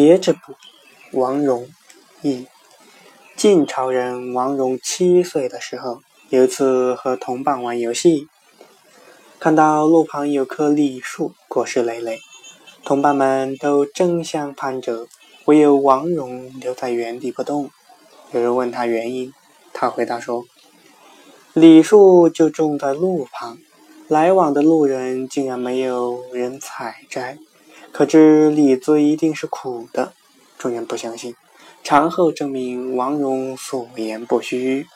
节制部王戎译。晋朝人王戎7岁的时候，有一次和同伴玩游戏，看到路旁有棵栗树，果实累累，同伴们都争相攀折，唯有王戎留在原地不动。有人问他原因，他回答说，栗树就种在路旁，来往的路人竟然没有人采摘，可知李子一定是苦的。众人不相信，长后证明王戎所言不虚。